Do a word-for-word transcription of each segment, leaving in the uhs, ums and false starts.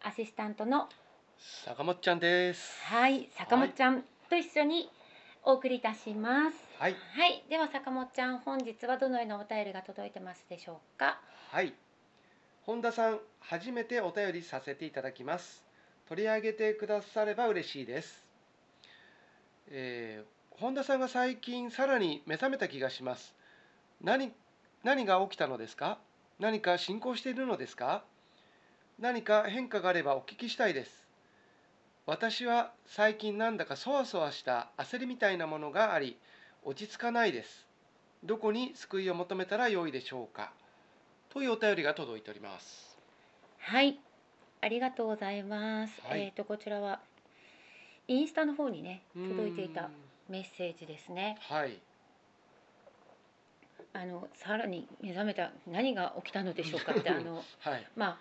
アシスタントの坂本ちゃんです。はい、坂本ちゃんと一緒にお送りいたします。はい。はい、では坂本ちゃん、本日はどのようなお便りが届いてますでしょうか。はい。本田さん、初めてお便りさせていただきます。取り上げてくだされば嬉しいです。えー、本田さんが最近さらに目覚めた気がします。何、何が起きたのですか。何か進行しているのですか。何か変化があればお聞きしたいです。私は最近なんだかそわそわした焦りみたいなものがあり、落ち着かないです。どこに救いを求めたらよいでしょうか。というお便りが届いております。はい、ありがとうございます。はい、えっとこちらはインスタの方にね届いていたメッセージですね。はい。あのさらに目覚めた何が起きたのでしょうかってあの、はい、まあ。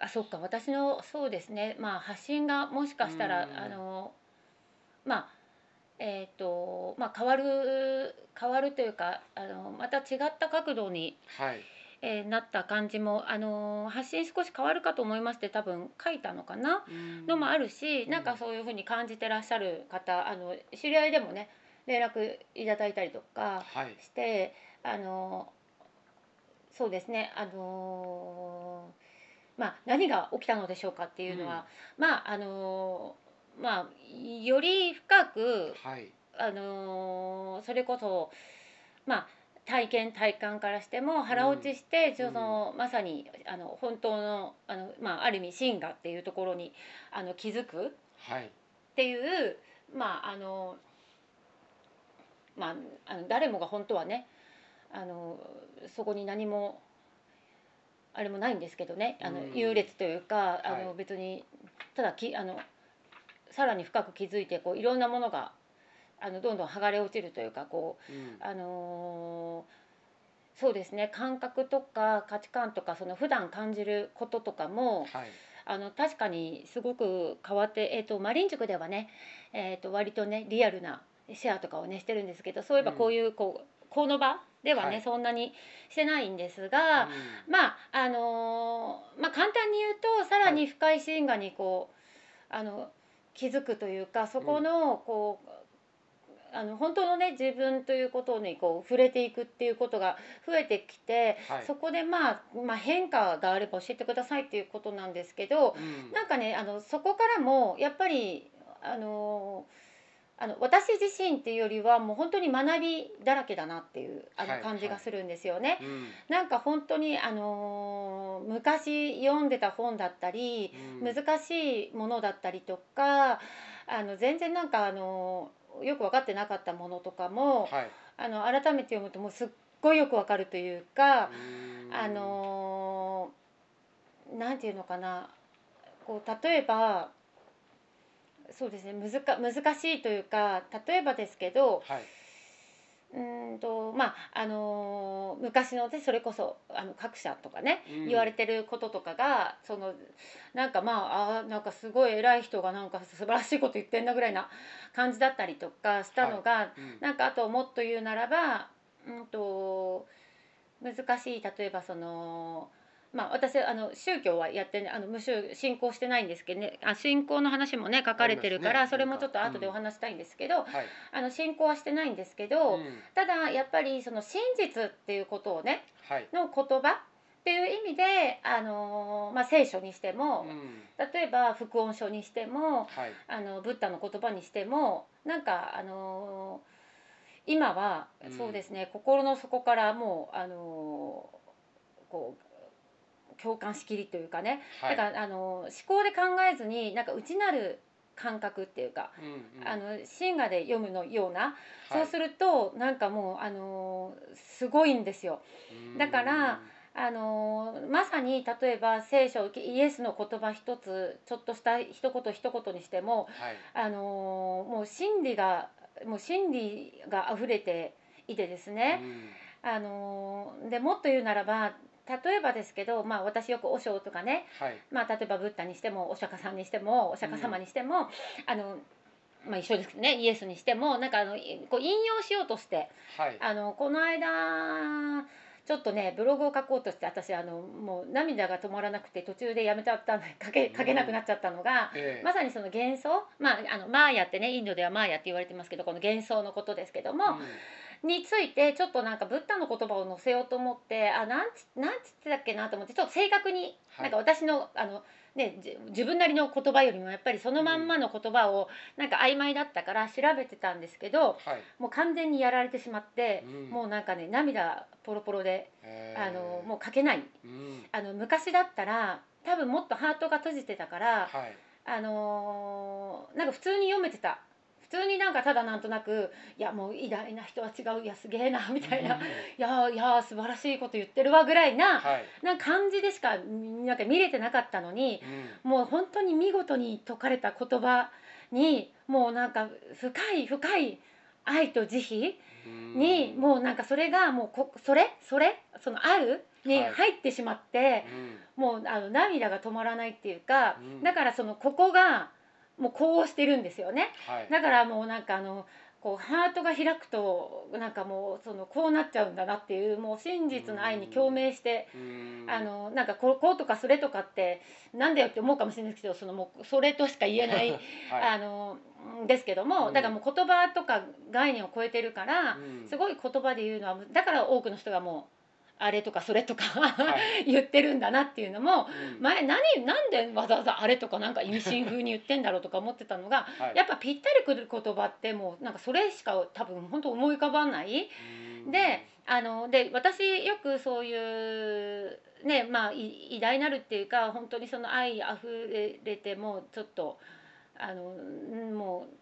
あ、そうか、私のそうですね、まあ、発信がもしかしたら、あの、まあえーとまあ、変わる変わるというか、あのまた違った角度に、はいえー、なった感じも、あの発信少し変わるかと思いまして、多分書いたのかなのもあるし、なんかそういうふうに感じてらっしゃる方、あの知り合いでもね連絡いただいたりとかして、はい、あのそうですね、あのまあ、何が起きたのでしょうかっていうのは、うん、まああのまあより深く、はい、あのそれこそまあ体験体感からしても腹落ちして、うん、そのまさにあの本当のあのまあある意味真我っていうところにあの気づくっていう、はい、まああのまああの誰もが本当はねあのそこに何もあれもないんですけどね、あの優劣というか、あの別にただきあのさらに深く気づいてこういろんなものがあのどんどん剥がれ落ちるというかこう、うん、あのー、そうですね、感覚とか価値観とかその普段感じることとかも、はい、あの確かにすごく変わって、えーと、マリン塾ではね、えーと、割とねリアルなシェアとかをねしてるんですけど、そういえばこういうこう、この場ではね、はい、そんなにしてないんですが、うん、まああのー、まあ簡単に言うとさらに深い真我にこう、はい、あの気づくというか、そこのこう、うん、あの本当のね自分ということにこう触れていくっていうことが増えてきて、はい、そこで、まあ、まあ変化があれば教えてくださいっていうことなんですけど、うん、なんかねあのそこからもやっぱりあのーあの私自身っていうよりはもう本当に学びだらけだなっていうあの感じがするんですよね、はいはいうん、なんか本当に、あのー、昔読んでた本だったり、うん、難しいものだったりとかあの全然なんか、あのー、よく分かってなかったものとかも、はい、あの改めて読むともうすっごいよく分かるというか、うん、あのー、なんていうのかなこう例えばそうですね、難しいというか例えばですけど、はい、うんとまああのー、昔のねそれこそあの各社とかね、うん、言われてることとかがそのなんかまああなんかすごい偉い人がなんか素晴らしいこと言ってんだぐらいな感じだったりとかしたのが、はいうん、なんかあともっと言うならば、うん、と難しい例えばその。まあ、私あの宗教はやって、ね、あの無宗信仰してないんですけどねあ信仰の話もね書かれてるから、ね、それもちょっと後でお話したいんですけど、うんはい、あの信仰はしてないんですけど、うん、ただやっぱりその真実っていうことをね、はい、の言葉っていう意味で、あのーまあ、聖書にしても、うん、例えば福音書にしても、はい、あのブッダの言葉にしてもなんかあのー、今はそうですね、うん、心の底からもうあのー、こう共感しきりというかね、はい、だからあの思考で考えずになんか内なる感覚っていうか、うんうん、あの神話で読むのような、はい、そうするとなんかもうあのすごいんですよ。だからあのまさに例えば聖書イエスの言葉一つちょっとした一言一言にしても、はい、あのもう真理がもう真理が溢れていてですね、うん、あのでもっと言うならば例えばですけど、まあ、私よく和尚とかね、はいまあ、例えばブッダにしてもお釈迦さんにしてもお釈迦様にしても、うんあのまあ、一緒ですねイエスにしてもなんかあのこう引用しようとして、はい、あのこの間ちょっとねブログを書こうとして私あのもう涙が止まらなくて途中でやめちゃったの書け、書けなくなっちゃったのが、うんええ、まさにその幻想、まあ、あのマーヤってねインドではマーヤって言われてますけどこの幻想のことですけども、うんについてちょっとなんかブッダの言葉を載せようと思ってあなんつなんつってたっけなと思ってちょっと正確になんか私の、あのね自分なりの言葉よりもやっぱりそのまんまの言葉をなんか曖昧だったから調べてたんですけど、うん、もう完全にやられてしまって、うん、もうなんかね涙ポロポロであのもう書けない、うん、あの昔だったら多分もっとハートが閉じてたから、はい、あのなんか普通に読めてた。普通になんかただなんとなくいやもう偉大な人は違ういやすげえなみたいな、うん、いやいや素晴らしいこと言ってるわぐらい な,、はい、なんか感じでしかなんか見れてなかったのに、うん、もう本当に見事に説かれた言葉にもうなんか深い深い愛と慈悲に、うん、もうなんかそれがもうこそれそれそのあるに入ってしまって、はいうん、もうあの涙が止まらないっていうか、うん、だからそのここがもうこうしてるんですよね、はい、だからもうなんかあのこうハートが開くとなんかもうそのこうなっちゃうんだなっていうもう真実の愛に共鳴してあのなんかこうとかそれとかってなんだよって思うかもしれないですけどそのもうそれとしか言えない、はい、あのですけどもだからもう言葉とか概念を超えてるからすごい言葉で言うのはだから多くの人がもうあれとかそれとか言ってるんだなっていうのも、うん、前何なんでわざわざあれとかなんか意味深風に言ってんだろうとか思ってたのが、はい、やっぱぴったりくる言葉ってもうなんかそれしか多分本当思い浮かばない。で、あので私よくそういうねまあ偉大なるっていうか本当にその愛あふれてもうちょっとあのもう。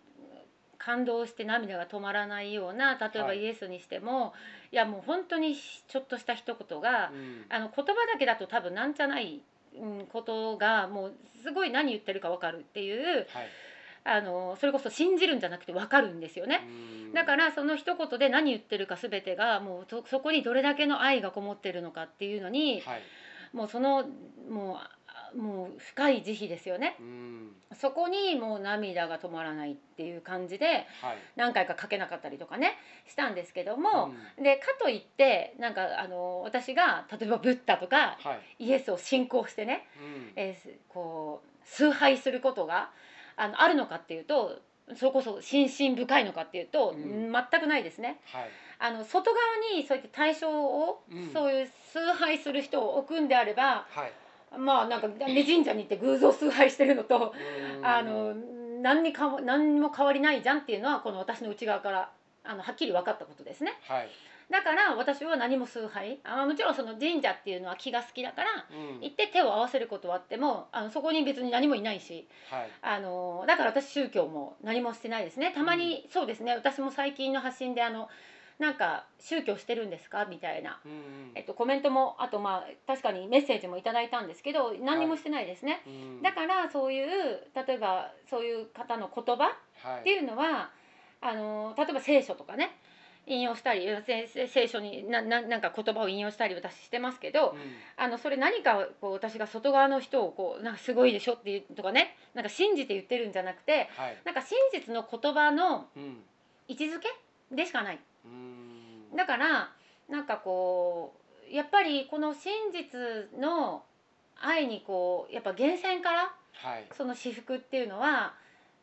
感動して涙が止まらないような例えばイエスにしても、はい、いやもう本当にちょっとした一言が、うん、あの言葉だけだと多分なんじゃないことがもうすごい何言ってるか分かるっていう、はい、あのそれこそ信じるんじゃなくて分かるんですよね。だからその一言で何言ってるか全てがもう そ, そこにどれだけの愛がこもってるのかっていうのに、はい、もうそのもう。もう深い慈悲ですよね、うん、そこにもう涙が止まらないっていう感じで何回か書けなかったりとかねしたんですけども、うん、でかといってなんかあの私が例えばブッダとか、はい、イエスを信仰してね、うんえー、こう崇拝することが あの、あるのかっていうとそれこそ心身深いのかっていうと、うん、全くないですね、はい、あの外側にそうやって対象を、うん、そういう崇拝する人を置くんであれば、はいまあなんか神社に行って偶像崇拝してるのとあの 何にか何も変わりないじゃんっていうのはこの私の内側からあのはっきり分かったことですね、はい、だから私は何も崇拝あもちろんその神社っていうのは気が好きだから、うん、行って手を合わせることはあってもあのそこに別に何もいないし、はい、あのだから私宗教も何もしてないですねたまに、うん、そうですね私も最近の発信であのなんか宗教してるんですかみたいな、うんうんえっと、コメントもあとまあ確かにメッセージもいただいたんですけど何にもしてないですね、はいうん、だからそういう例えばそういう方の言葉っていうのは、はい、あの例えば聖書とかね引用したり聖書になななんか言葉を引用したり私してますけど、うん、あのそれ何かこう私が外側の人をこうなんかすごいでしょっていうとかね、なんか信じて言ってるんじゃなくて、はい、なんか真実の言葉の位置づけでしかない。うん、だからなんかこうやっぱりこの真実の愛にこうやっぱ源泉から、はい、その至福っていうのは。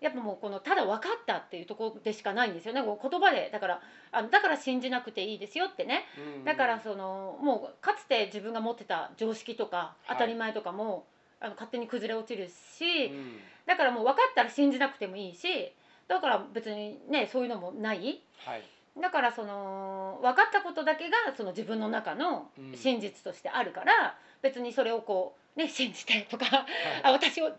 やっぱもうこのただ分かったっていうところでしかないんですよね。言葉でだからあのだから信じなくていいですよってね、うんうん、だからそのもうかつて自分が持ってた常識とか当たり前とかも、はい、あの勝手に崩れ落ちるし、うん、だからもう分かったら信じなくてもいいし、だから別にねそういうのもない、はい、だからその分かったことだけがその自分の中の真実としてあるから、うん、別にそれをこうね信じてとか、はい、あ私を